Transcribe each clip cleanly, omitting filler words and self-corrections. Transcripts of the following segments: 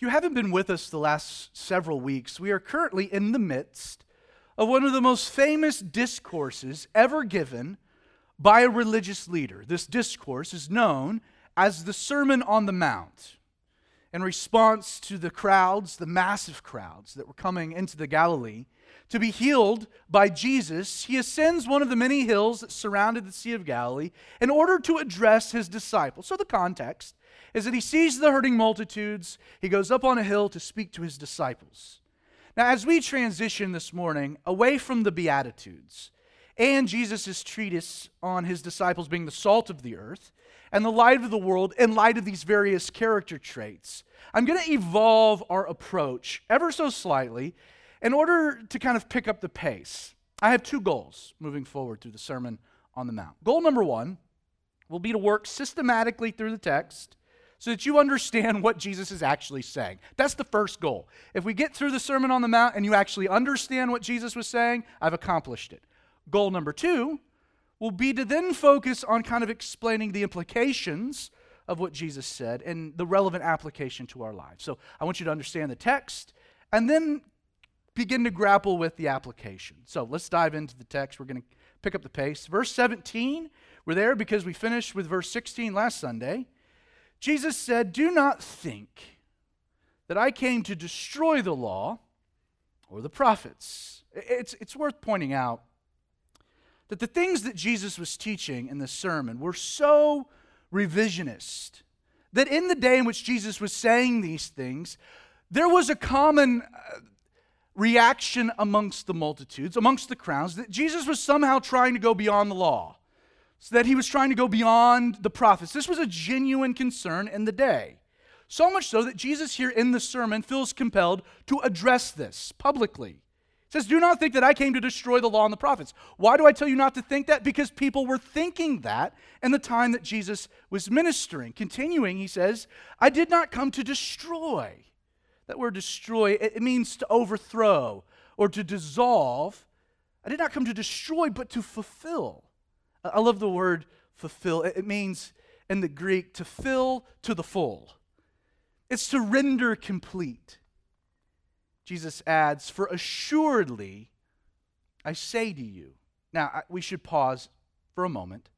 If you haven't been with us the last several weeks, we are currently in the midst of one of the most famous discourses ever given by a religious leader. This discourse is known as the Sermon on the Mount. In response to the crowds, the massive crowds that were coming into the Galilee to be healed by Jesus, he ascends one of the many hills that surrounded the Sea of Galilee in order to address his disciples. So the context is that he sees the hurting multitudes. He goes up on a hill to speak to his disciples. Now, as we transition this morning away from the Beatitudes and Jesus' treatise on his disciples being the salt of the earth and the light of the world in light of these various character traits, I'm going to evolve our approach ever so slightly in order to kind of pick up the pace. I have two goals moving forward through the Sermon on the Mount. Goal number one will be to work systematically through the text so that you understand what Jesus is actually saying. That's the first goal. If we get through the Sermon on the Mount and you actually understand what Jesus was saying, I've accomplished it. Goal number two will be to then focus on kind of explaining the implications of what Jesus said and the relevant application to our lives. So I want you to understand the text and then begin to grapple with the application. So let's dive into the text. We're going to pick up the pace. Verse 17, we're there because we finished with verse 16 last Sunday. Jesus said, "Do not think that I came to destroy the law or the prophets." It's worth pointing out that the things that Jesus was teaching in this sermon were so revisionist that in the day in which Jesus was saying these things, there was a common reaction amongst the multitudes, amongst the crowds, that Jesus was somehow trying to go beyond the law, so that he was trying to go beyond the prophets. This was a genuine concern in the day, so much so that Jesus here in the sermon feels compelled to address this publicly. It says, "Do not think that I came to destroy the law and the prophets." Why do I tell you not to think that? Because people were thinking that in the time that Jesus was ministering. Continuing, he says, "I did not come to destroy." That word destroy, it means to overthrow or to dissolve. I did not come to destroy, but to fulfill. I love the word fulfill. It means in the Greek to fill to the full. It's to render complete. Jesus adds, "For assuredly I say to you." Now, we should pause for a moment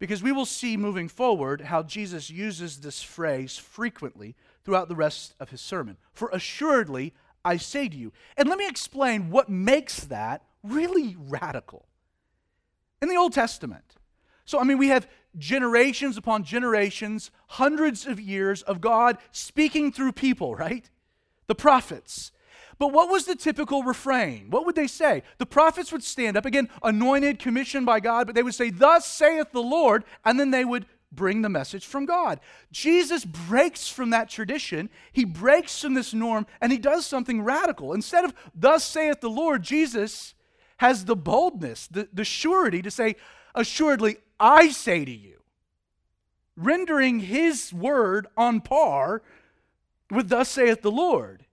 because we will see moving forward how Jesus uses this phrase frequently throughout the rest of his sermon. "For assuredly I say to you." And let me explain what makes that really radical. In the Old Testament, we have generations upon generations, hundreds of years of God speaking through people, right? The prophets. But what was the typical refrain? What would they say? The prophets would stand up, again, anointed, commissioned by God, but they would say, "Thus saith the Lord," and then they would bring the message from God. Jesus breaks from that tradition. He breaks from this norm, and he does something radical. Instead of "Thus saith the Lord," Jesus has the boldness, the surety to say, "Assuredly, I say to you," rendering his word on par with "Thus saith the Lord."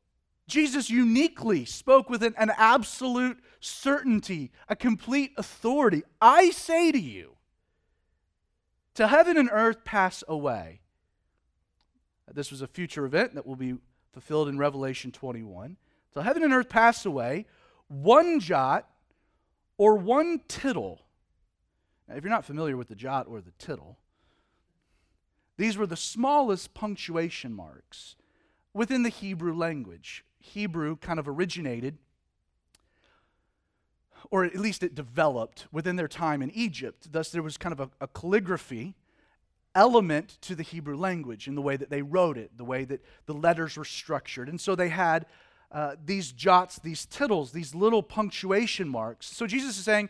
Jesus uniquely spoke with an absolute certainty, a complete authority. "I say to you, till heaven and earth pass away." This was a future event that will be fulfilled in Revelation 21. "Till heaven and earth pass away, one jot or one tittle." Now, if you're not familiar with the jot or the tittle, these were the smallest punctuation marks within the Hebrew language. Hebrew kind of originated, or at least it developed within their time in Egypt. Thus, there was kind of a calligraphy element to the Hebrew language in the way that they wrote it, the way that the letters were structured. And so they had these jots, these tittles, these little punctuation marks. So Jesus is saying,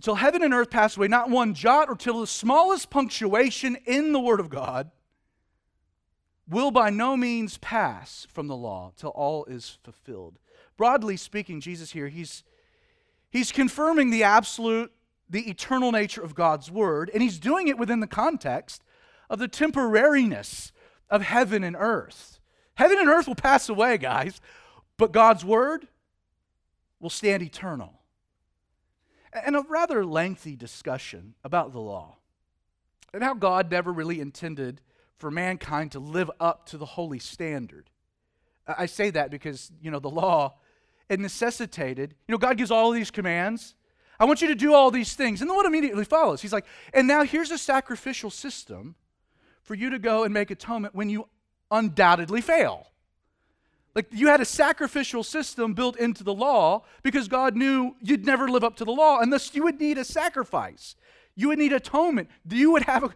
"Till heaven and earth pass away, not one jot or tittle," the smallest punctuation in the Word of God, "will by no means pass from the law till all is fulfilled." Broadly speaking, Jesus here, he's confirming the absolute, the eternal nature of God's word, and he's doing it within the context of the temporariness of heaven and earth. Heaven and earth will pass away, guys, but God's word will stand eternal. And a rather lengthy discussion about the law and how God never really intended for mankind to live up to the holy standard. I say that because, the law, it necessitated, God gives all these commands. I want you to do all these things. And then what immediately follows? He's like, and now here's a sacrificial system for you to go and make atonement when you undoubtedly fail. Like, you had a sacrificial system built into the law because God knew you'd never live up to the law, and thus you would need a sacrifice. You would need atonement. You would have a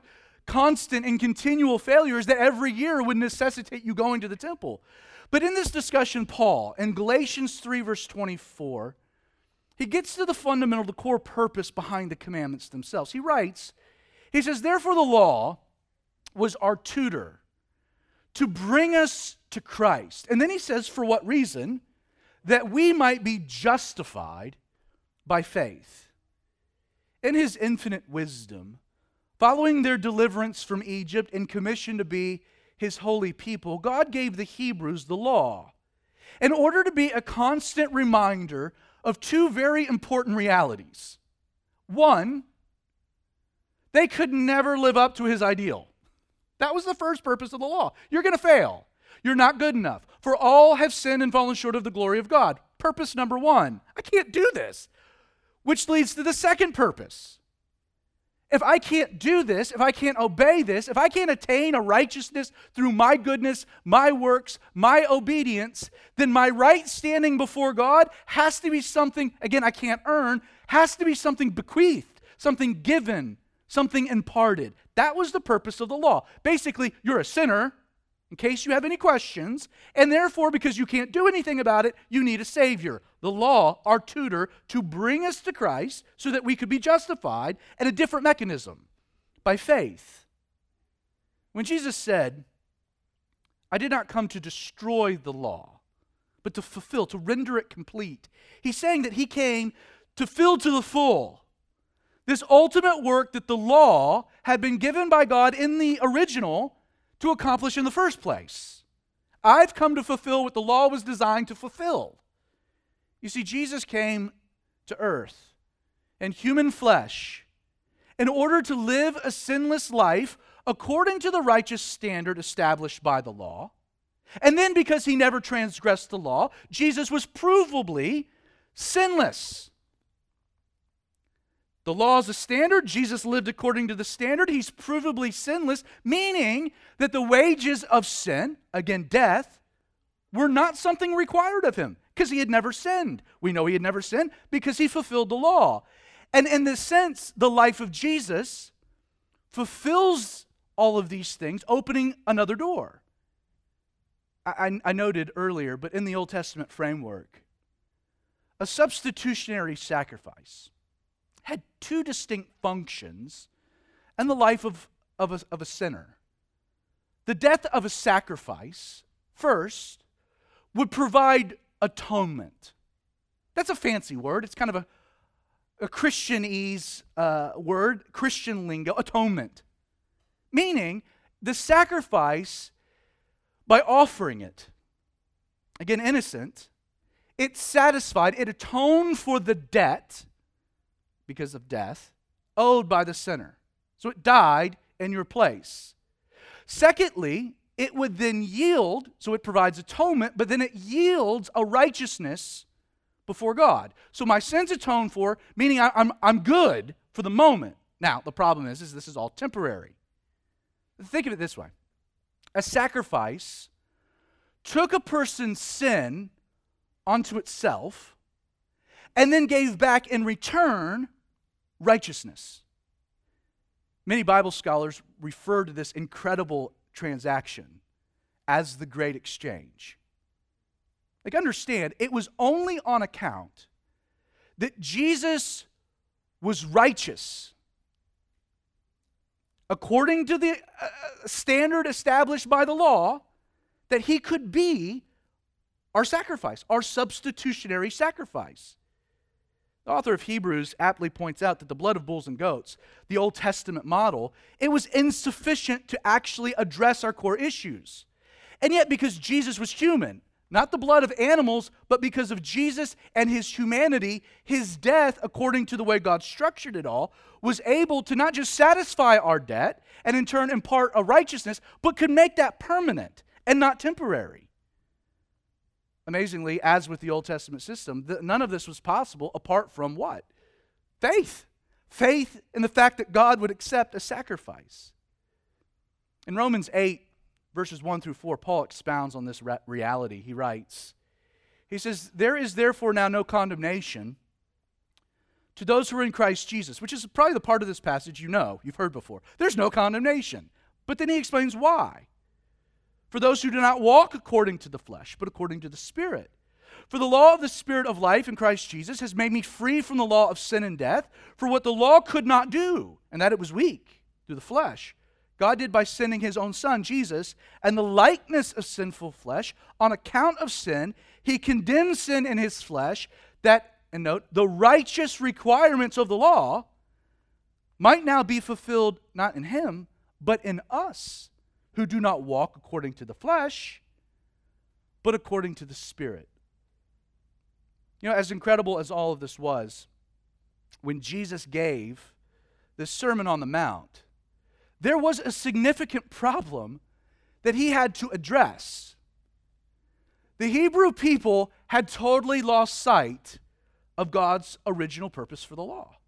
constant and continual failures that every year would necessitate you going to the temple. But in this discussion, Paul, in Galatians 3, verse 24, he gets to the fundamental, the core purpose behind the commandments themselves. He writes, he says, therefore the law was our tutor to bring us to Christ. And then he says, for what reason? That we might be justified by faith. In his infinite wisdom, following their deliverance from Egypt and commissioned to be his holy people, God gave the Hebrews the law in order to be a constant reminder of two very important realities. One, they could never live up to his ideal. That was the first purpose of the law. You're going to fail. You're not good enough. For all have sinned and fallen short of the glory of God. Purpose number one, I can't do this. Which leads to the second purpose. If I can't do this, if I can't obey this, if I can't attain a righteousness through my goodness, my works, my obedience, then my right standing before God has to be something, again, I can't earn, has to be something bequeathed, something given, something imparted. That was the purpose of the law. Basically, you're a sinner, in case you have any questions, and therefore, because you can't do anything about it, you need a Savior. The law, our tutor, to bring us to Christ so that we could be justified at a different mechanism, by faith. When Jesus said, I did not come to destroy the law, but to fulfill, to render it complete, he's saying that he came to fill to the full this ultimate work that the law had been given by God in the original to accomplish in the first place. I've come to fulfill what the law was designed to fulfill. You see, Jesus came to earth in human flesh in order to live a sinless life according to the righteous standard established by the law. And then because he never transgressed the law, Jesus was provably sinless. The law is a standard. Jesus lived according to the standard. He's provably sinless, meaning that the wages of sin, again, death, were not something required of him because he had never sinned. We know he had never sinned because he fulfilled the law. And in this sense, the life of Jesus fulfills all of these things, opening another door. I noted earlier, but in the Old Testament framework, a substitutionary sacrifice had two distinct functions in the life of a sinner. The death of a sacrifice, first, would provide atonement. That's a fancy word. It's kind of a Christianese word, Christian lingo, atonement. Meaning, the sacrifice, by offering it, again, innocent, it satisfied, it atoned for the debt because of death, owed by the sinner. So it died in your place. Secondly, it would then yield, so it provides atonement, but then it yields a righteousness before God. So my sin's atoned for, meaning I'm good for the moment. Now, the problem is this is all temporary. Think of it this way. A sacrifice took a person's sin onto itself and then gave back in return righteousness. Many Bible scholars refer to this incredible transaction as the Great Exchange. Like, understand, it was only on account that Jesus was righteous according to the standard established by the law that he could be our sacrifice, our substitutionary sacrifice. The author of Hebrews aptly points out that the blood of bulls and goats, the Old Testament model, it was insufficient to actually address our core issues. And yet, because Jesus was human, not the blood of animals, but because of Jesus and his humanity, his death, according to the way God structured it all, was able to not just satisfy our debt and in turn impart a righteousness, but could make that permanent and not temporary. amazingly, as with the Old Testament system, none of this was possible apart from what? Faith. Faith in the fact that God would accept a sacrifice. In Romans 8, verses 1 through 4, Paul expounds on this reality. He writes, he says, "There is therefore now no condemnation to those who are in Christ Jesus," which is probably the part of this passage you know, you've heard before. There's no condemnation. But then he explains why. "For those who do not walk according to the flesh, but according to the Spirit. For the law of the Spirit of life in Christ Jesus has made me free from the law of sin and death, for what the law could not do, and that it was weak through the flesh, God did by sending His own Son, Jesus, and the likeness of sinful flesh, on account of sin, He condemned sin in His flesh, that," and note, "the righteous requirements of the law might now be fulfilled not in Him, but in us, who do not walk according to the flesh, but according to the Spirit." You know, as incredible as all of this was, when Jesus gave the Sermon on the Mount, there was a significant problem that He had to address. The Hebrew people had totally lost sight of God's original purpose for the law.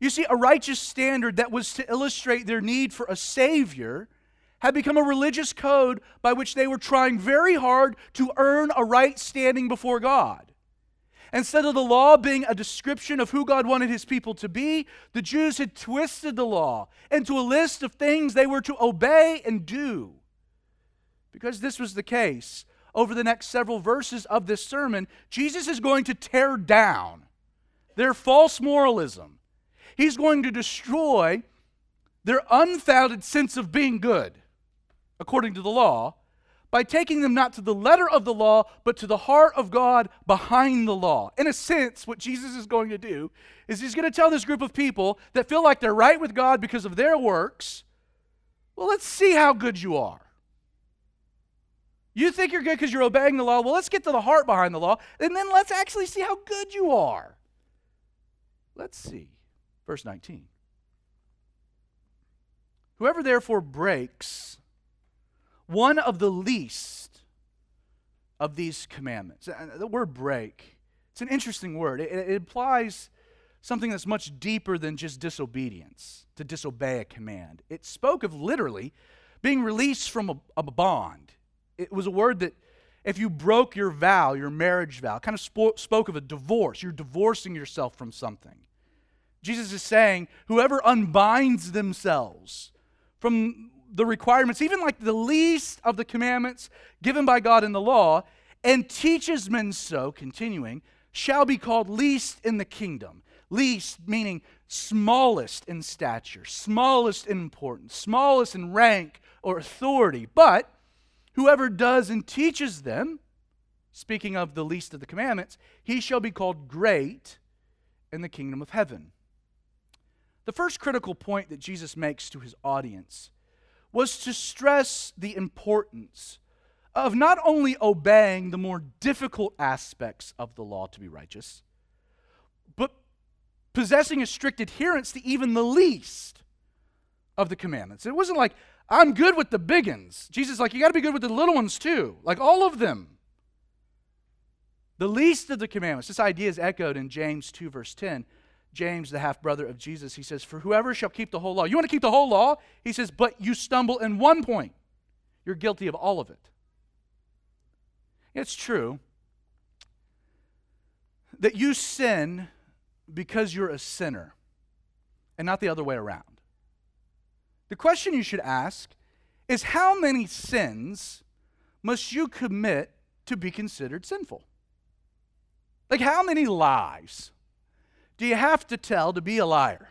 You see, a righteous standard that was to illustrate their need for a Savior had become a religious code by which they were trying very hard to earn a right standing before God. Instead of the law being a description of who God wanted His people to be, the Jews had twisted the law into a list of things they were to obey and do. Because this was the case, over the next several verses of this sermon, Jesus is going to tear down their false moralism. He's going to destroy their unfounded sense of being good, according to the law, by taking them not to the letter of the law, but to the heart of God behind the law. In a sense, what Jesus is going to do is He's going to tell this group of people that feel like they're right with God because of their works, well, let's see how good you are. You think you're good because you're obeying the law? Well, let's get to the heart behind the law, and then let's actually see how good you are. Let's see. Verse 19. "Whoever therefore breaks one of the least of these commandments." The word break, it's an interesting word. It implies something that's much deeper than just disobedience, to disobey a command. It spoke of literally being released from a bond. It was a word that if you broke your vow, your marriage vow, kind of spoke of a divorce. You're divorcing yourself from something. Jesus is saying, whoever unbinds themselves from the requirements, even like the least of the commandments given by God in the law, and teaches men so, continuing, shall be called least in the kingdom. Least meaning smallest in stature, smallest in importance, smallest in rank or authority. But whoever does and teaches them, speaking of the least of the commandments, he shall be called great in the kingdom of heaven. The first critical point that Jesus makes to His audience was to stress the importance of not only obeying the more difficult aspects of the law to be righteous, but possessing a strict adherence to even the least of the commandments. It wasn't like, I'm good with the big ones. Jesus is like, you got to be good with the little ones too, like all of them. The least of the commandments. This idea is echoed in James 2, verse 10. James, the half-brother of Jesus, he says, "For whoever shall keep the whole law." You want to keep the whole law? He says, but you stumble in one point. You're guilty of all of it. It's true that you sin because you're a sinner and not the other way around. The question you should ask is, how many sins must you commit to be considered sinful? Like, how many lies do you have to tell to be a liar?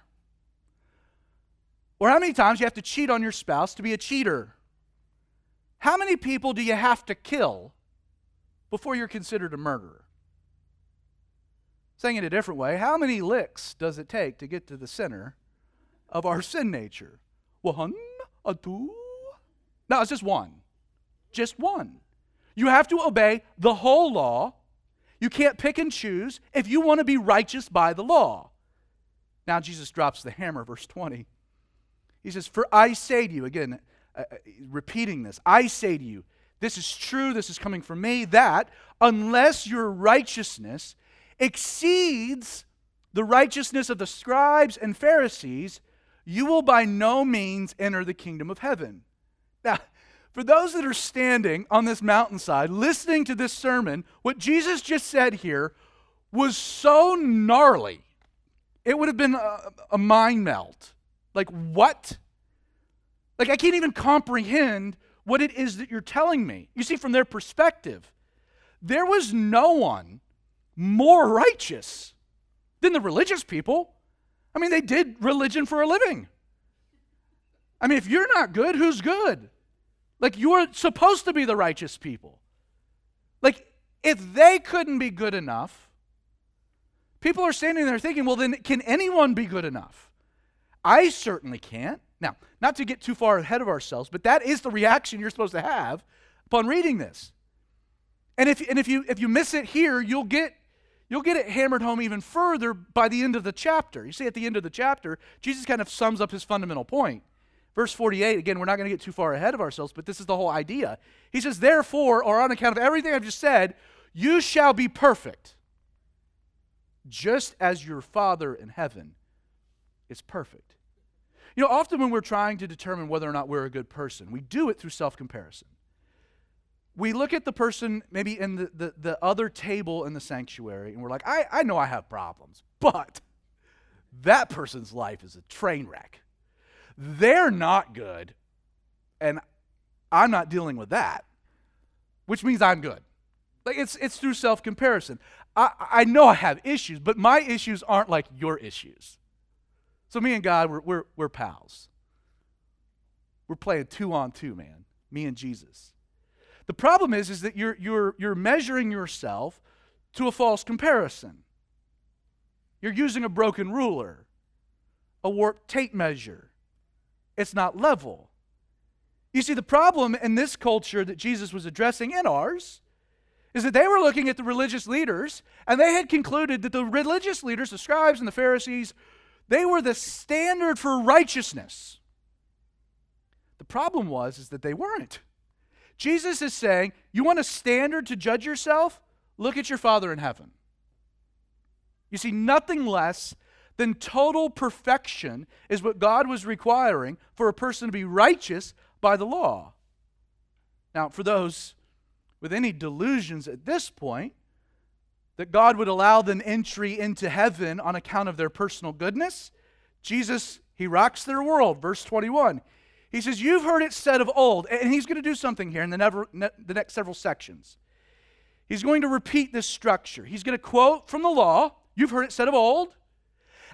Or how many times you have to cheat on your spouse to be a cheater? How many people do you have to kill before you're considered a murderer? Saying it a different way, how many licks does it take to get to the center of our sin nature? One, a two. No, it's just one. Just one. You have to obey the whole law. You can't pick and choose if you want to be righteous by the law. Now Jesus drops the hammer, verse 20. He says, "For I say to you," again, repeating this, "I say to you this is true, this is coming from me, that unless your righteousness exceeds the righteousness of the scribes and Pharisees, you will by no means enter the kingdom of heaven. Now, for those that are standing on this mountainside listening to this sermon, what Jesus just said here was so gnarly, it would have been a mind melt. Like, what? Like, I can't even comprehend what it is that you're telling me. You see, from their perspective, there was no one more righteous than the religious people. I mean, they did religion for a living. I mean, if you're not good, who's good? Like, you're supposed to be the righteous people. Like, if they couldn't be good enough, people are standing there thinking, well, then can anyone be good enough? I certainly can't. Now, not to get too far ahead of ourselves, but that is the reaction you're supposed to have upon reading this. And if you miss it here, you'll get it hammered home even further by the end of the chapter. You see, at the end of the chapter, Jesus kind of sums up his fundamental point. Verse 48, again, we're not going to get too far ahead of ourselves, but this is the whole idea. He says, therefore, or on account of everything I've just said, you shall be perfect, just as your Father in heaven is perfect. You know, often when we're trying to determine whether or not we're a good person, we do it through self-comparison. We look at the person maybe in the other table in the sanctuary, and we're like, I know I have problems, but that person's life is a train wreck. They're not good, and I'm not dealing with that, which means I'm good. Like, it's through self-comparison. I know I have issues, but my issues aren't like your issues. So me and God, we're pals. We're playing 2-on-2, man. Me and Jesus. The problem is that you're measuring yourself to a false comparison. You're using a broken ruler, a warped tape measure. It's not level. You see, the problem in this culture that Jesus was addressing and ours is that they were looking at the religious leaders, and they had concluded that the religious leaders, the scribes and the Pharisees, they were the standard for righteousness. The problem was that they weren't. Jesus is saying, you want a standard to judge yourself? Look at your Father in heaven. You see, nothing less than total perfection is what God was requiring for a person to be righteous by the law. Now, for those with any delusions at this point, that God would allow them entry into heaven on account of their personal goodness, Jesus, he rocks their world. Verse 21, he says, you've heard it said of old, and he's going to do something here in the next several sections. He's going to repeat this structure. He's going to quote from the law, you've heard it said of old,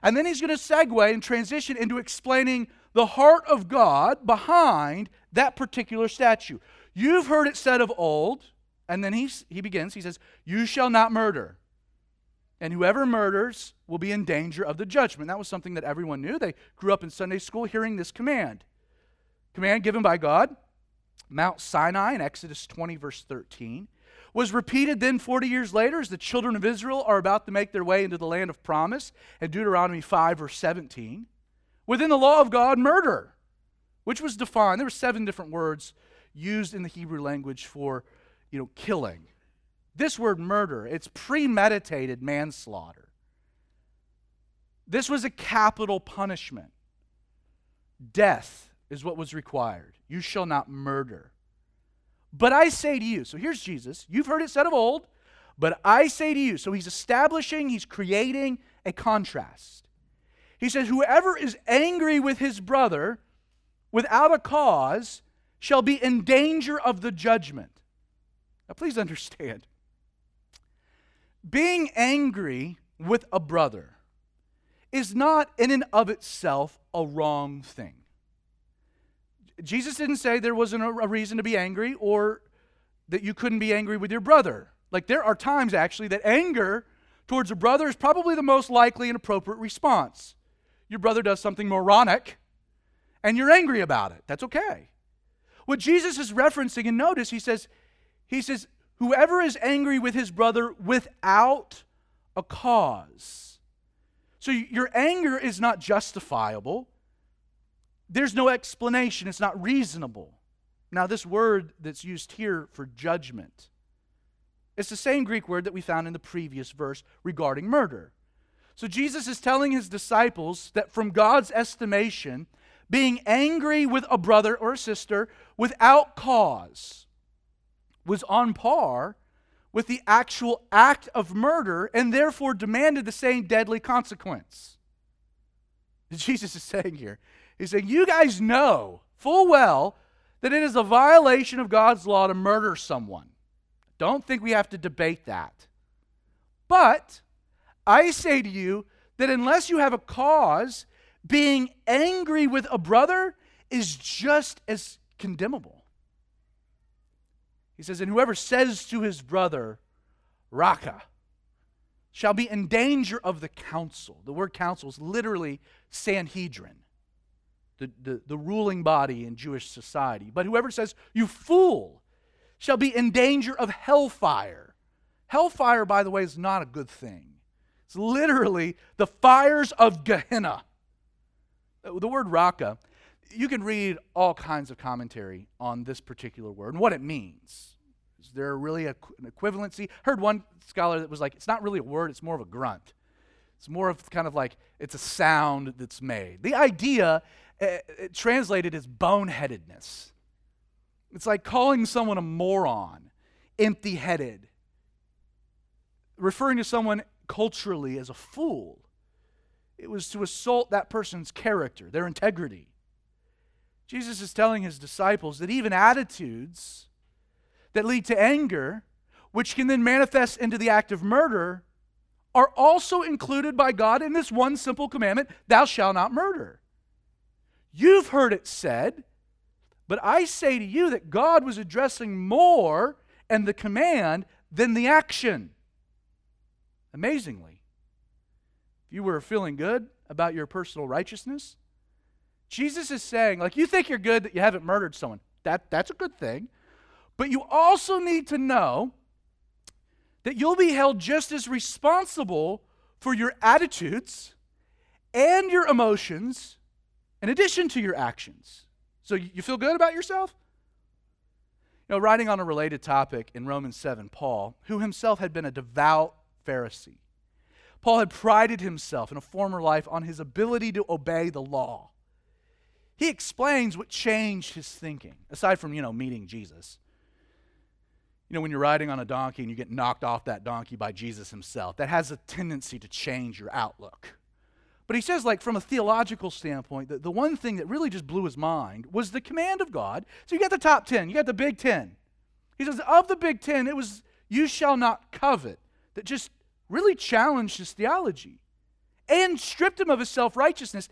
and then he's going to segue and transition into explaining the heart of God behind that particular statute. You've heard it said of old. And then he begins, he says, you shall not murder. And whoever murders will be in danger of the judgment. That was something that everyone knew. They grew up in Sunday school hearing this command. Command given by God, Mount Sinai in Exodus 20, verse 13, was repeated then 40 years later as the children of Israel are about to make their way into the land of promise in Deuteronomy 5, verse 17. Within the law of God, murder, which was defined. There were 7 different words used in the Hebrew language for killing. This word murder, it's premeditated manslaughter. This was a capital punishment. Death is what was required. You shall not murder. But I say to you, so here's Jesus, you've heard it said of old, but I say to you, so he's establishing, he's creating a contrast. He says, whoever is angry with his brother without a cause shall be in danger of the judgment. Now, please understand, being angry with a brother is not in and of itself a wrong thing. Jesus didn't say there wasn't a reason to be angry or that you couldn't be angry with your brother. Like, there are times, actually, that anger towards a brother is probably the most likely and appropriate response. Your brother does something moronic, and you're angry about it. That's okay. What Jesus is referencing, and notice, he says, whoever is angry with his brother without a cause. So your anger is not justifiable. There's no explanation. It's not reasonable. Now, this word that's used here for judgment, it's the same Greek word that we found in the previous verse regarding murder. So Jesus is telling his disciples that from God's estimation, being angry with a brother or a sister without cause was on par with the actual act of murder and therefore demanded the same deadly consequence. Jesus is saying here, he's saying, you guys know full well that it is a violation of God's law to murder someone. Don't think we have to debate that. But I say to you that unless you have a cause, being angry with a brother is just as condemnable. He says, and whoever says to his brother, Raka, shall be in danger of the council. The word council is literally Sanhedrin, the ruling body in Jewish society. But whoever says, you fool, shall be in danger of hellfire. Hellfire, by the way, is not a good thing. It's literally the fires of Gehenna. The word Raka, you can read all kinds of commentary on this particular word and what it means. Is there really an equivalency? Heard one scholar that was like, it's not really a word, it's more of a grunt. It's more of kind of like, it's a sound that's made. The idea, translated as boneheadedness. It's like calling someone a moron, empty-headed, referring to someone culturally as a fool. It was to assault that person's character, their integrity. Jesus is telling his disciples that even attitudes that lead to anger, which can then manifest into the act of murder, are also included by God in this one simple commandment, thou shalt not murder. You've heard it said, but I say to you that God was addressing more and the command than the action. Amazingly. If you were feeling good about your personal righteousness, Jesus is saying, like, you think you're good that you haven't murdered someone. That's a good thing. But you also need to know that you'll be held just as responsible for your attitudes and your emotions in addition to your actions. So you feel good about yourself? You know, writing on a related topic in Romans 7, Paul, who himself had been a devout Pharisee, Paul had prided himself in a former life on his ability to obey the law. He explains what changed his thinking, aside from, meeting Jesus. When you're riding on a donkey and you get knocked off that donkey by Jesus himself, that has a tendency to change your outlook. But he says, from a theological standpoint, that the one thing that really just blew his mind was the command of God. So you got the top 10, you got the Big Ten. He says, of the Big Ten, it was, you shall not covet, that just really challenged his theology and stripped him of his self-righteousness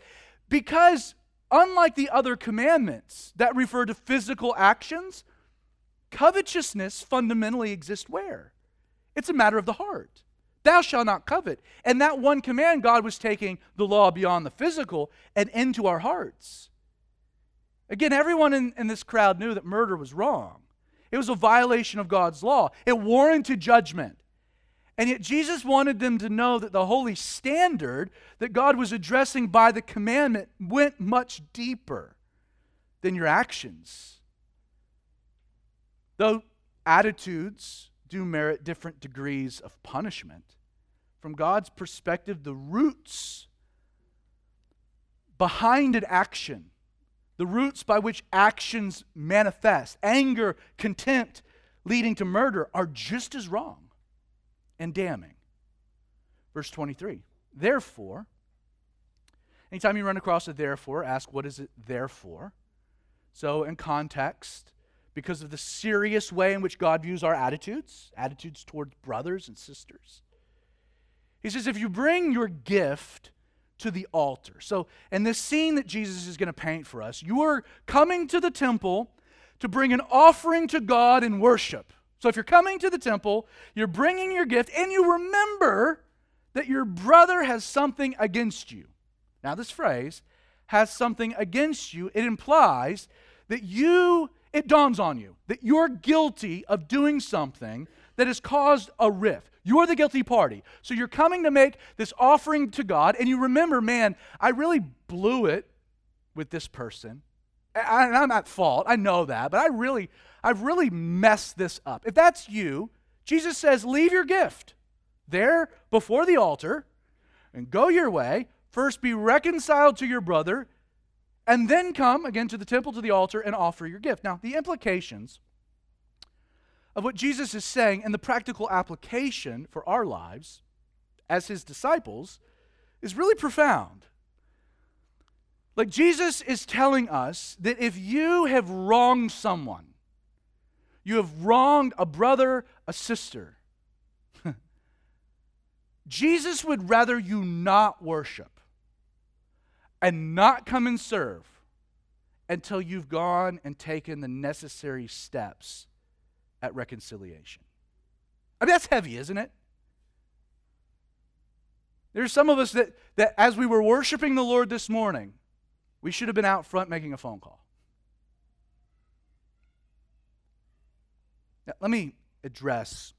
because, unlike the other commandments that refer to physical actions, covetousness fundamentally exists where? It's a matter of the heart. Thou shalt not covet. And that one command, God was taking the law beyond the physical and into our hearts. Again, everyone in this crowd knew that murder was wrong. It was a violation of God's law. It warranted judgment. And yet Jesus wanted them to know that the holy standard that God was addressing by the commandment went much deeper than your actions. Though attitudes do merit different degrees of punishment, from God's perspective, the roots behind an action, the roots by which actions manifest, anger, contempt, leading to murder, are just as wrong and damning. Verse 23, therefore, anytime you run across a therefore, ask what is it there for? So in context, because of the serious way in which God views our attitudes towards brothers and sisters, he says, if you bring your gift to the altar. So in this scene that Jesus is going to paint for us, you are coming to the temple to bring an offering to God in worship. So if you're coming to the temple, you're bringing your gift, and you remember that your brother has something against you. Now this phrase, has something against you, it implies that it dawns on you, that you're guilty of doing something that has caused a rift. You're the guilty party. So you're coming to make this offering to God, and you remember, man, I really blew it with this person. and I'm at fault, I know that, but I've really messed this up. If that's you, Jesus says, leave your gift there before the altar and go your way. First be reconciled to your brother, and then come again to the temple, to the altar, and offer your gift. Now, the implications of what Jesus is saying and the practical application for our lives as his disciples is really profound. Like, Jesus is telling us that if you have wronged someone, you have wronged a brother, a sister, Jesus would rather you not worship and not come and serve until you've gone and taken the necessary steps at reconciliation. I mean, that's heavy, isn't it? There's some of us that as we were worshiping the Lord this morning, we should have been out front making a phone call. Now, let me address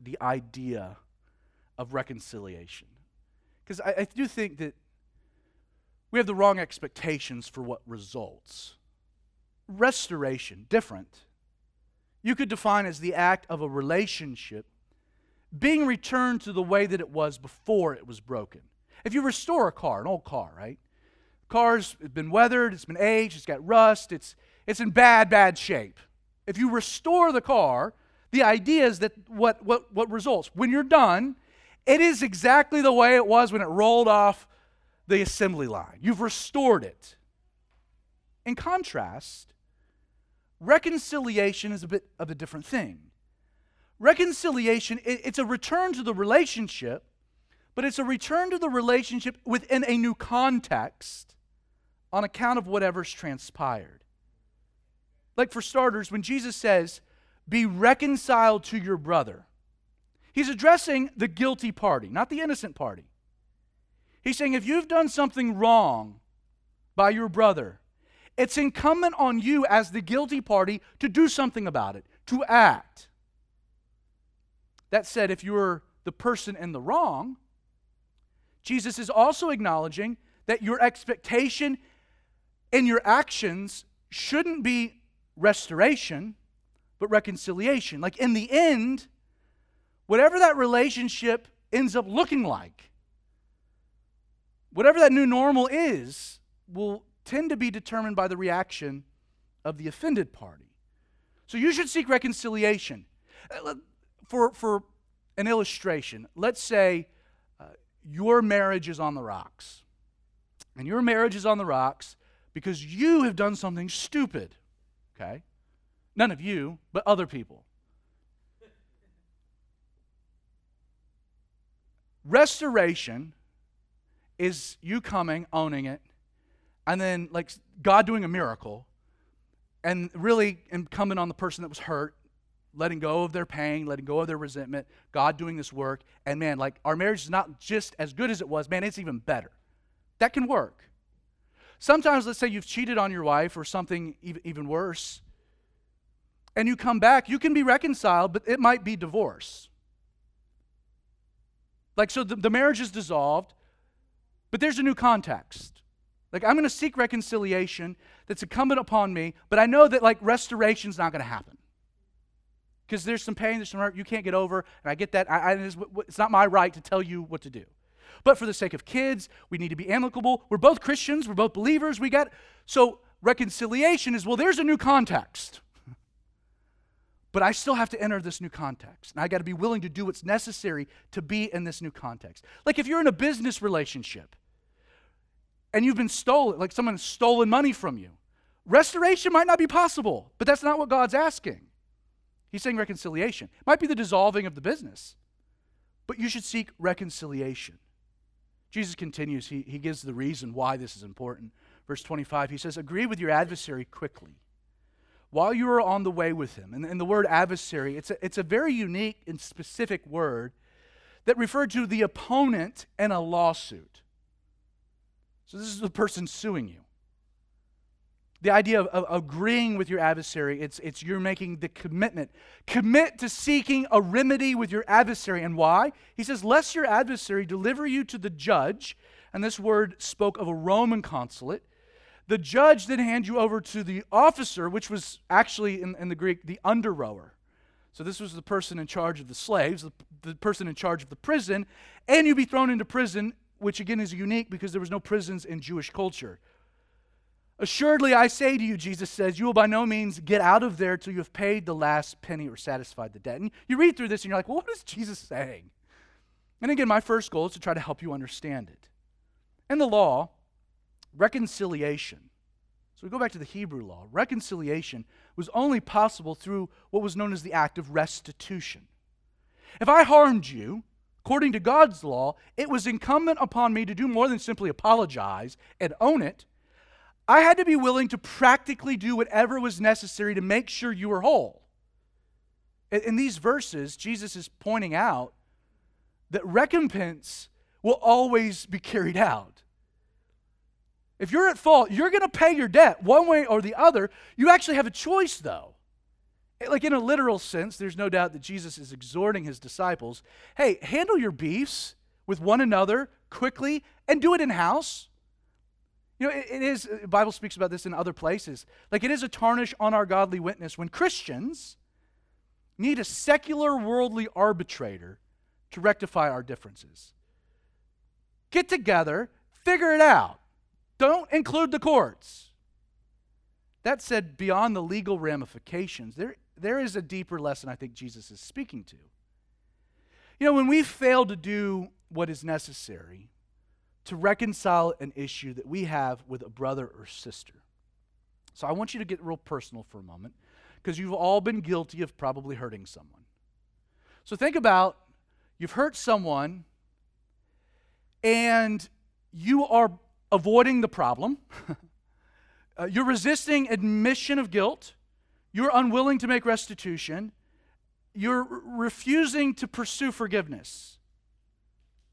the idea of reconciliation, because I do think that we have the wrong expectations for what results. Restoration, different. You could define as the act of a relationship being returned to the way that it was before it was broken. If you restore a car, an old car, right? The car's been weathered, it's been aged, it's got rust, it's in bad shape. If you restore the car, the idea is that what results? When you're done, it is exactly the way it was when it rolled off the assembly line. You've restored it. In contrast, reconciliation is a bit of a different thing. Reconciliation, it's a return to the relationship, but it's a return to the relationship within a new context on account of whatever's transpired. Like, for starters, when Jesus says, be reconciled to your brother, he's addressing the guilty party, not the innocent party. He's saying if you've done something wrong by your brother, it's incumbent on you as the guilty party to do something about it, to act. That said, if you're the person in the wrong, Jesus is also acknowledging that your expectation and your actions shouldn't be restoration, but reconciliation. Like, in the end, whatever that relationship ends up looking like, whatever that new normal is, will tend to be determined by the reaction of the offended party. So you should seek reconciliation. For an illustration, let's say your marriage is on the rocks. And your marriage is on the rocks because you have done something stupid, okay? None of you, but other people. Restoration is you coming, owning it, and then like God doing a miracle and really incumbent on the person that was hurt, letting go of their pain, letting go of their resentment, God doing this work, and man, like, our marriage is not just as good as it was, man, it's even better. That can work. Sometimes, let's say you've cheated on your wife or something even worse, and you come back, you can be reconciled, but it might be divorce. Like, so the marriage is dissolved, but there's a new context. Like, I'm going to seek reconciliation that's incumbent upon me, but I know that, like, restoration's not going to happen. Because there's some pain, there's some hurt you can't get over, and I get that. It's not my right to tell you what to do. But for the sake of kids, we need to be amicable. We're both Christians, we're both believers. So reconciliation is, well, there's a new context. But I still have to enter this new context. And I got to be willing to do what's necessary to be in this new context. Like, if you're in a business relationship and you've been stolen, like someone's stolen money from you, restoration might not be possible, but that's not what God's asking. He's saying reconciliation. It might be the dissolving of the business, but you should seek reconciliation. Jesus continues. He gives the reason why this is important. Verse 25, he says, agree with your adversary quickly, while you are on the way with him. And the word adversary, it's a very unique and specific word that referred to the opponent in a lawsuit. So this is the person suing you. The idea of agreeing with your adversary, it's you're making the commitment. Commit to seeking a remedy with your adversary. And why? He says, lest your adversary deliver you to the judge, and this word spoke of a Roman consulate, The judge then hand you over to the officer, which was actually in the Greek, the under-rower. So this was the person in charge of the slaves, the person in charge of the prison, and you'd be thrown into prison, which again is unique because there was no prisons in Jewish culture. Assuredly, I say to you, Jesus says, you will by no means get out of there till you have paid the last penny or satisfied the debt. And you read through this and you're like, well, what is Jesus saying? And again, my first goal is to try to help you understand it. In the law, reconciliation. So we go back to the Hebrew law. Reconciliation was only possible through what was known as the act of restitution. If I harmed you, according to God's law, it was incumbent upon me to do more than simply apologize and own it. I had to be willing to practically do whatever was necessary to make sure you were whole. In these verses, Jesus is pointing out that recompense will always be carried out. If you're at fault, you're going to pay your debt one way or the other. You actually have a choice, though. Like in a literal sense, there's no doubt that Jesus is exhorting his disciples, hey, handle your beefs with one another quickly and do it in-house. You know, it is, the Bible speaks about this in other places. Like it is a tarnish on our godly witness when Christians need a secular worldly arbitrator to rectify our differences. Get together, figure it out. Don't include the courts. That said, beyond the legal ramifications, there is a deeper lesson I think Jesus is speaking to. You know, when we fail to do what is necessary to reconcile an issue that we have with a brother or sister. So I want you to get real personal for a moment, because you've all been guilty of probably hurting someone. So think about, you've hurt someone, and you are avoiding the problem. You're resisting admission of guilt. You're unwilling to make restitution. You're refusing to pursue forgiveness.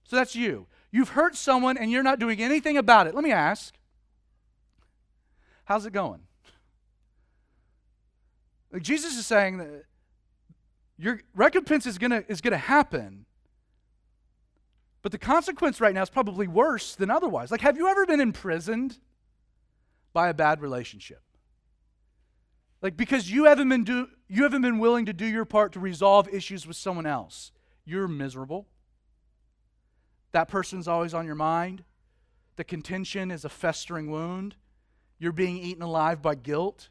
So that's you. You've hurt someone and you're not doing anything about it. Let me ask, how's it going? Like Jesus is saying that your recompense is gonna happen, but the consequence right now is probably worse than otherwise. Like, have you ever been imprisoned by a bad relationship? Like, because you haven't been willing to do your part to resolve issues with someone else. You're miserable. That person's always on your mind. The contention is a festering wound. You're being eaten alive by guilt.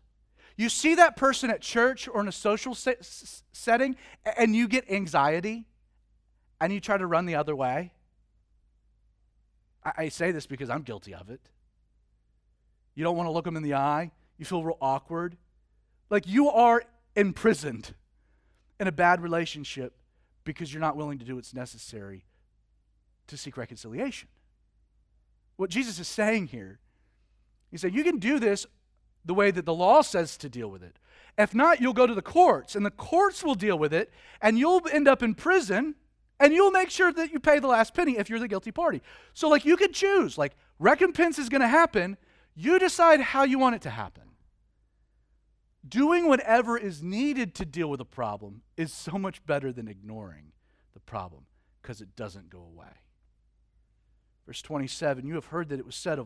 You see that person at church or in a social setting, and you get anxiety, and you try to run the other way. I say this because I'm guilty of it. You don't want to look them in the eye. You feel real awkward. Like you are imprisoned in a bad relationship because you're not willing to do what's necessary to seek reconciliation. What Jesus is saying here, he said, you can do this the way that the law says to deal with it. If not, you'll go to the courts, and the courts will deal with it, and you'll end up in prison, and you'll make sure that you pay the last penny if you're the guilty party. So like you could choose, like recompense is going to happen. You decide how you want it to happen. Doing whatever is needed to deal with a problem is so much better than ignoring the problem because it doesn't go away. Verse 27, you have heard that it was said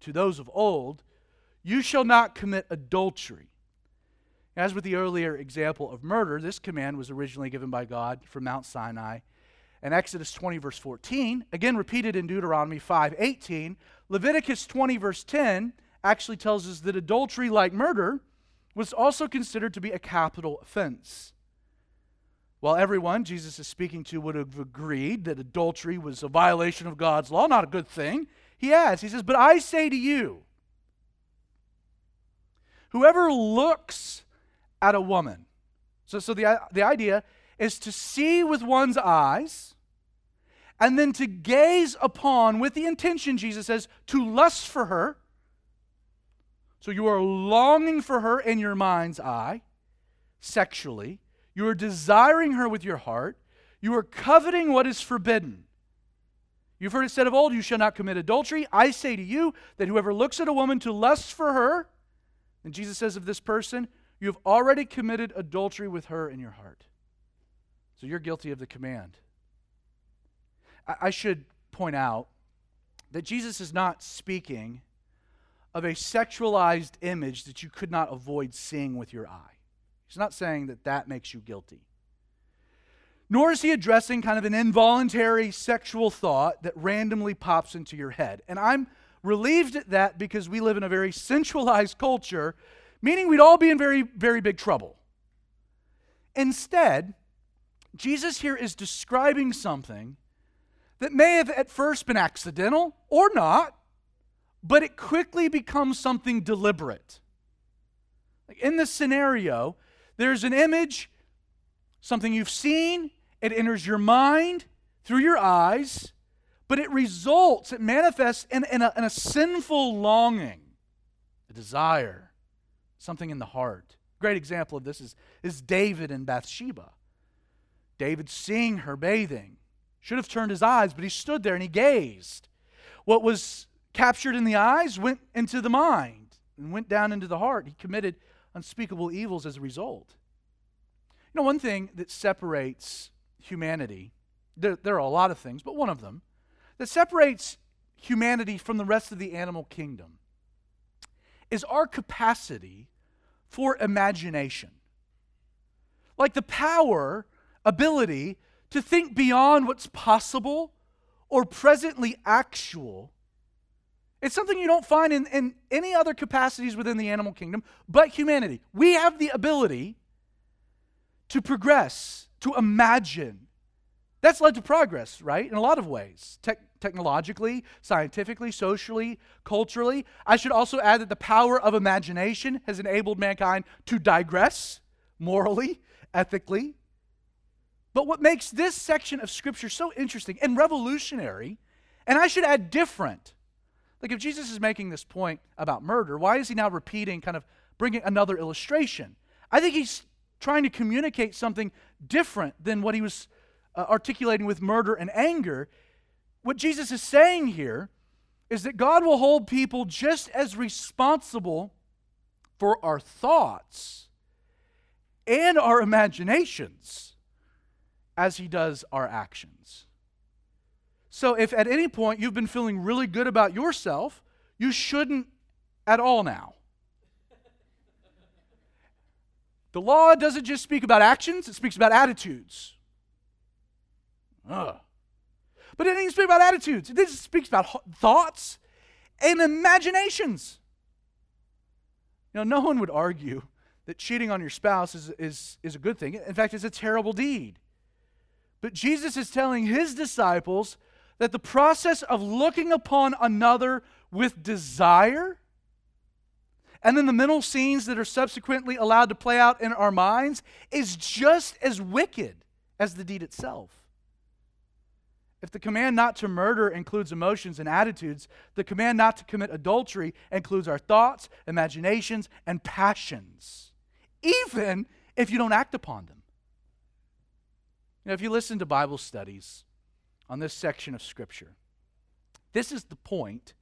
to those of old, you shall not commit adultery. As with the earlier example of murder, this command was originally given by God from Mount Sinai. And Exodus 20, verse 14, again repeated in Deuteronomy 5:18, Leviticus 20, verse 10, actually tells us that adultery, like murder, was also considered to be a capital offense. While everyone Jesus is speaking to would have agreed that adultery was a violation of God's law, not a good thing, he says, but I say to you, whoever looks at a woman, so the idea is to see with one's eyes, and then to gaze upon with the intention, Jesus says, to lust for her. So you are longing for her in your mind's eye, sexually. You are desiring her with your heart. You are coveting what is forbidden. You've heard it said of old, you shall not commit adultery. I say to you that whoever looks at a woman to lust for her, and Jesus says of this person, you have already committed adultery with her in your heart. So you're guilty of the command. I should point out that Jesus is not speaking of a sexualized image that you could not avoid seeing with your eye. He's not saying that that makes you guilty. Nor is he addressing kind of an involuntary sexual thought that randomly pops into your head. And I'm relieved at that because we live in a very sensualized culture, meaning we'd all be in very, very big trouble. Instead, Jesus here is describing something that may have at first been accidental or not, but it quickly becomes something deliberate. Like in this scenario, there's an image, something you've seen, it enters your mind through your eyes, but it results, it manifests in a sinful longing, a desire, something in the heart. A great example of this is David and Bathsheba. David, seeing her bathing, should have turned his eyes, but he stood there and he gazed. What was captured in the eyes went into the mind and went down into the heart. He committed unspeakable evils as a result. You know, one thing that separates humanity, there are a lot of things, but one of them, that separates humanity from the rest of the animal kingdom is our capacity for imagination. Like the power, ability to think beyond what's possible or presently actual. It's something you don't find in any other capacities within the animal kingdom but humanity. We have the ability to progress, to imagine. That's led to progress, right? In a lot of ways. Technologically, scientifically, socially, culturally. I should also add that the power of imagination has enabled mankind to digress morally, ethically. But what makes this section of Scripture so interesting and revolutionary, and I should add different, like if Jesus is making this point about murder, why is he now repeating, kind of bringing another illustration? I think he's trying to communicate something different than what he was articulating with murder and anger. What Jesus is saying here is that God will hold people just as responsible for our thoughts and our imaginations as he does our actions. So if at any point you've been feeling really good about yourself, you shouldn't at all now. The law doesn't just speak about actions, it speaks about attitudes. But it didn't even speak about attitudes. It just speaks about thoughts and imaginations. You know, no one would argue that cheating on your spouse is a good thing. In fact, it's a terrible deed. But Jesus is telling his disciples that the process of looking upon another with desire, and then the mental scenes that are subsequently allowed to play out in our minds, is just as wicked as the deed itself. If the command not to murder includes emotions and attitudes, the command not to commit adultery includes our thoughts, imaginations, and passions, even if you don't act upon them. You know, if you listen to Bible studies on this section of Scripture, this is the point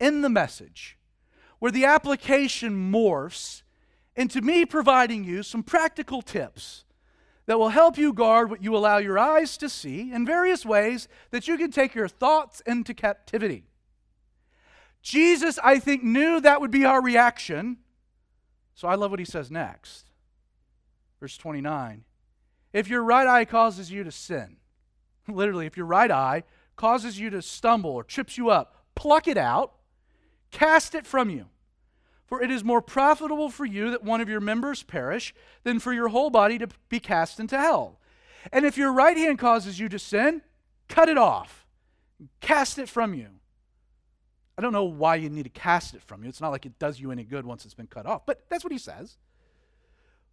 in the message where the application morphs into me providing you some practical tips that will help you guard what you allow your eyes to see in various ways that you can take your thoughts into captivity. Jesus, I think, knew that would be our reaction, so I love what he says next. Verse 29. If your right eye causes you to sin, literally, if your right eye causes you to stumble or trips you up, pluck it out, cast it from you. For it is more profitable for you that one of your members perish than for your whole body to be cast into hell. And if your right hand causes you to sin, cut it off, cast it from you. I don't know why you need to cast it from you. It's not like it does you any good once it's been cut off, but that's what he says.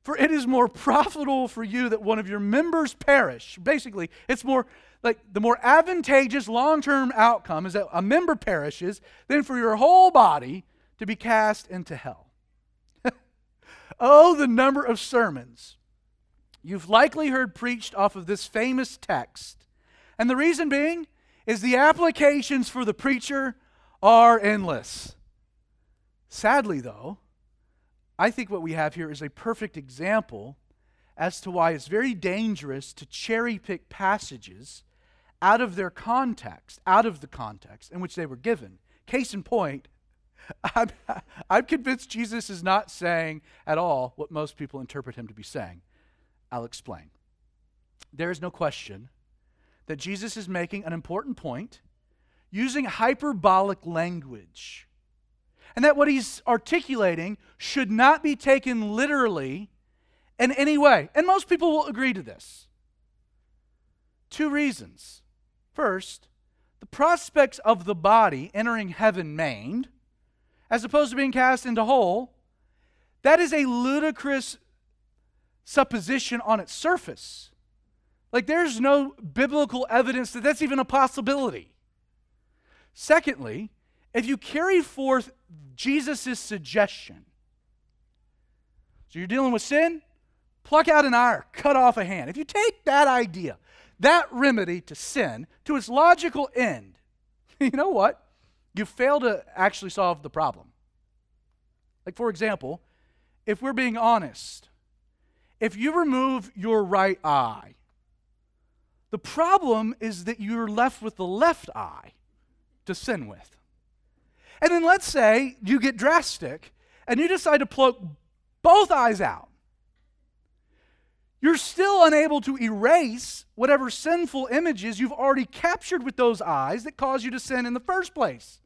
For it is more profitable for you that one of your members perish. Basically, it's more like the more advantageous long-term outcome is that a member perishes than for your whole body to be cast into hell. Oh, the number of sermons you've likely heard preached off of this famous text. And the reason being is the applications for the preacher are endless. Sadly, though, I think what we have here is a perfect example as to why it's very dangerous to cherry-pick passages out of the context in which they were given. Case in point, I'm convinced Jesus is not saying at all what most people interpret him to be saying. I'll explain. There is no question that Jesus is making an important point using hyperbolic language, and that what he's articulating should not be taken literally in any way. And most people will agree to this. 2 reasons. First, the prospects of the body entering heaven maimed, as opposed to being cast into whole, that is a ludicrous supposition on its surface. Like, there's no biblical evidence that that's even a possibility. Secondly, if you carry forth Jesus' suggestion, so you're dealing with sin, pluck out an eye, cut off a hand. If you take that idea, that remedy to sin, to its logical end, you know what? You fail to actually solve the problem. Like, for example, if we're being honest, if you remove your right eye, the problem is that you're left with the left eye to sin with. And then let's say you get drastic and you decide to pluck both eyes out. You're still unable to erase whatever sinful images you've already captured with those eyes that caused you to sin in the first place.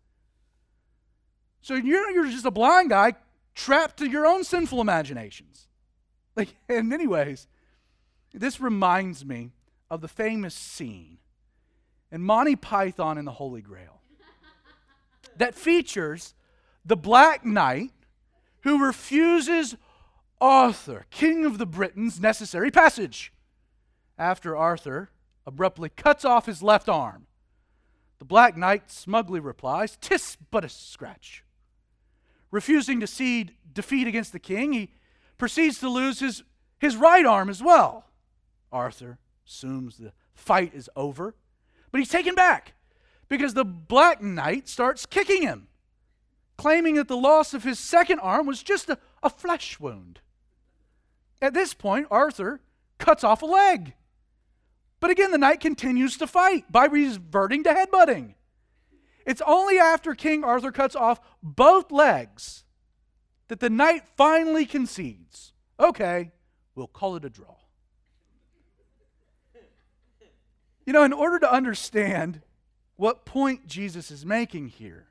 So you're just a blind guy trapped to your own sinful imaginations. Like, in many ways, this reminds me of the famous scene in Monty Python and the Holy Grail that features the Black Knight who refuses Arthur, king of the Britons, necessary passage. After Arthur abruptly cuts off his left arm, the Black Knight smugly replies, "'Tis but a scratch." Refusing to cede defeat against the king, he proceeds to lose his right arm as well. Arthur assumes the fight is over, but he's taken back because the Black Knight starts kicking him, claiming that the loss of his second arm was just a flesh wound. At this point, Arthur cuts off a leg. But again, the knight continues to fight by reverting to headbutting. It's only after King Arthur cuts off both legs that the knight finally concedes. Okay, we'll call it a draw. You know, in order to understand what point Jesus is making here,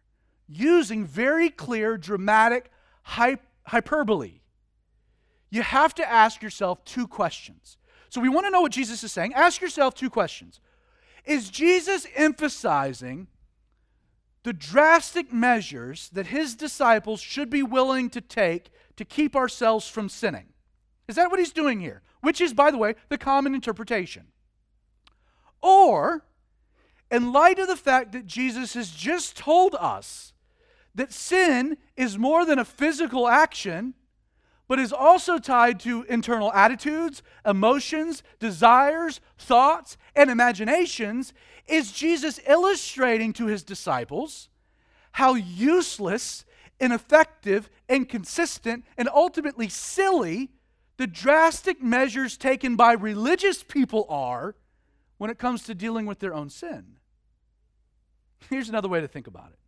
using very clear, dramatic hyperbole, you have to ask yourself 2 questions. So we want to know what Jesus is saying. Ask yourself 2 questions. Is Jesus emphasizing the drastic measures that his disciples should be willing to take to keep ourselves from sinning? Is that what he's doing here? Which is, by the way, the common interpretation. Or, in light of the fact that Jesus has just told us that sin is more than a physical action, but is also tied to internal attitudes, emotions, desires, thoughts, and imaginations, is Jesus illustrating to his disciples how useless, ineffective, inconsistent, and ultimately silly the drastic measures taken by religious people are when it comes to dealing with their own sin? Here's another way to think about it.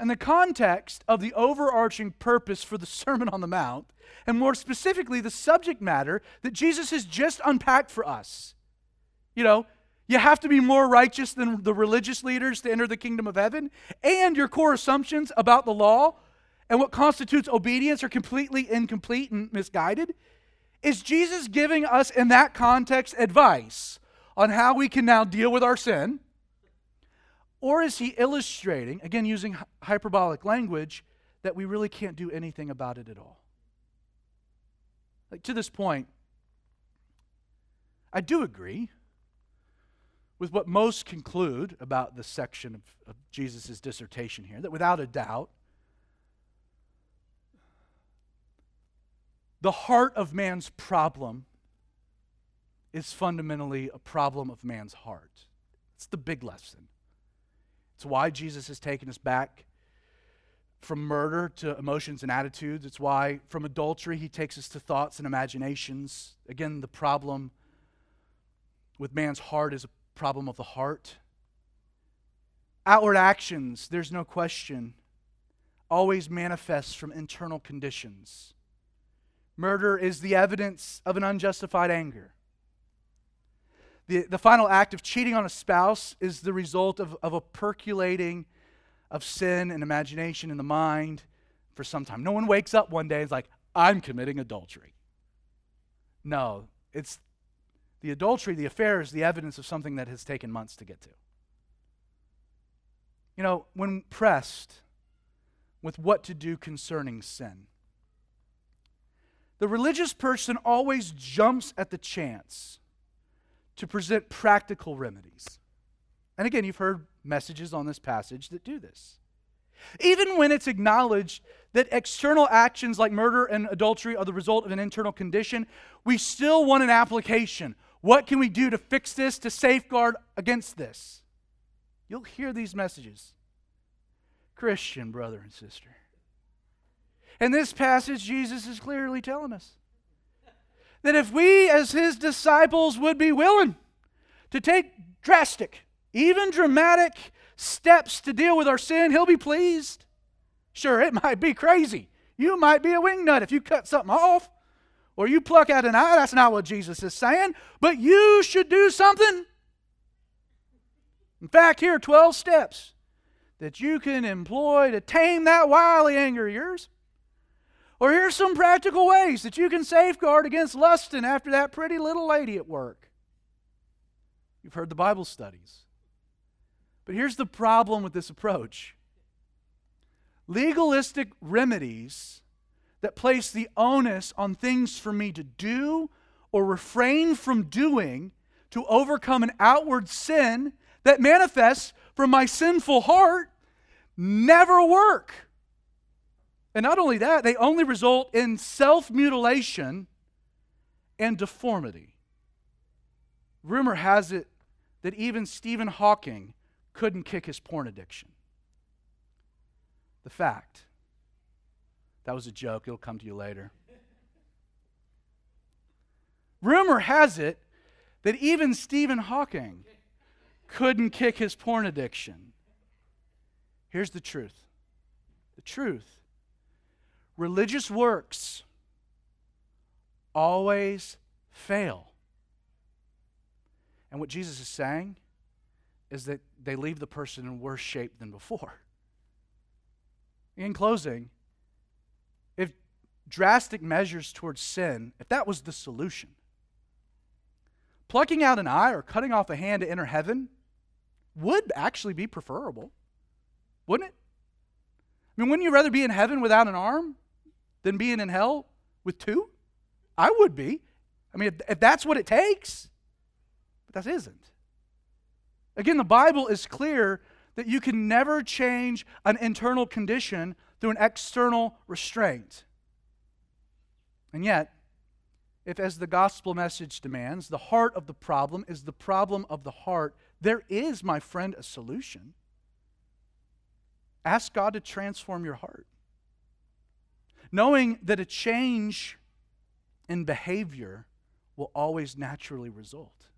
In the context of the overarching purpose for the Sermon on the Mount, and more specifically the subject matter that Jesus has just unpacked for us. You know, you have to be more righteous than the religious leaders to enter the kingdom of heaven, and your core assumptions about the law and what constitutes obedience are completely incomplete and misguided. Is Jesus giving us, in that context, advice on how we can now deal with our sin? Or is he illustrating, again using hyperbolic language, that we really can't do anything about it at all? Like, to this point, I do agree with what most conclude about this section of Jesus' dissertation here, that without a doubt, the heart of man's problem is fundamentally a problem of man's heart. It's the big lesson. It's why Jesus has taken us back from murder to emotions and attitudes. It's why from adultery he takes us to thoughts and imaginations. Again, the problem with man's heart is a problem of the heart. Outward actions, there's no question, always manifests from internal conditions. Murder is the evidence of an unjustified anger. The final act of cheating on a spouse is the result of a percolating of sin and imagination in the mind for some time. No one wakes up one day and is like, I'm committing adultery. No, it's the adultery, the affair is the evidence of something that has taken months to get to. You know, when pressed with what to do concerning sin, the religious person always jumps at the chance to present practical remedies. And again, you've heard messages on this passage that do this. Even when it's acknowledged that external actions like murder and adultery are the result of an internal condition, we still want an application. What can we do to fix this, to safeguard against this? You'll hear these messages. Christian brother and sister. In this passage, Jesus is clearly telling us that if we as his disciples would be willing to take drastic, even dramatic steps to deal with our sin, he'll be pleased. Sure, it might be crazy. You might be a wingnut if you cut something off or you pluck out an eye. That's not what Jesus is saying, but you should do something. In fact, here are 12 steps that you can employ to tame that wily anger of yours. Or here's some practical ways that you can safeguard against lusting after that pretty little lady at work. You've heard the Bible studies. But here's the problem with this approach. Legalistic remedies that place the onus on things for me to do or refrain from doing to overcome an outward sin that manifests from my sinful heart never work. And not only that, they only result in self-mutilation and deformity. Rumor has it that even Stephen Hawking couldn't kick his porn addiction. The fact. That was a joke. It'll come to you later. Rumor has it that even Stephen Hawking couldn't kick his porn addiction. Here's the truth. The truth. Religious works always fail. And what Jesus is saying is that they leave the person in worse shape than before. In closing, if drastic measures towards sin, if that was the solution, plucking out an eye or cutting off a hand to enter heaven would actually be preferable, wouldn't it? I mean, wouldn't you rather be in heaven without an arm than being in hell with two? I would be. I mean, if that's what it takes. But that isn't. Again, the Bible is clear that you can never change an internal condition through an external restraint. And yet, if as the gospel message demands, the heart of the problem is the problem of the heart, there is, my friend, a solution. Ask God to transform your heart. Knowing that a change in behavior will always naturally result.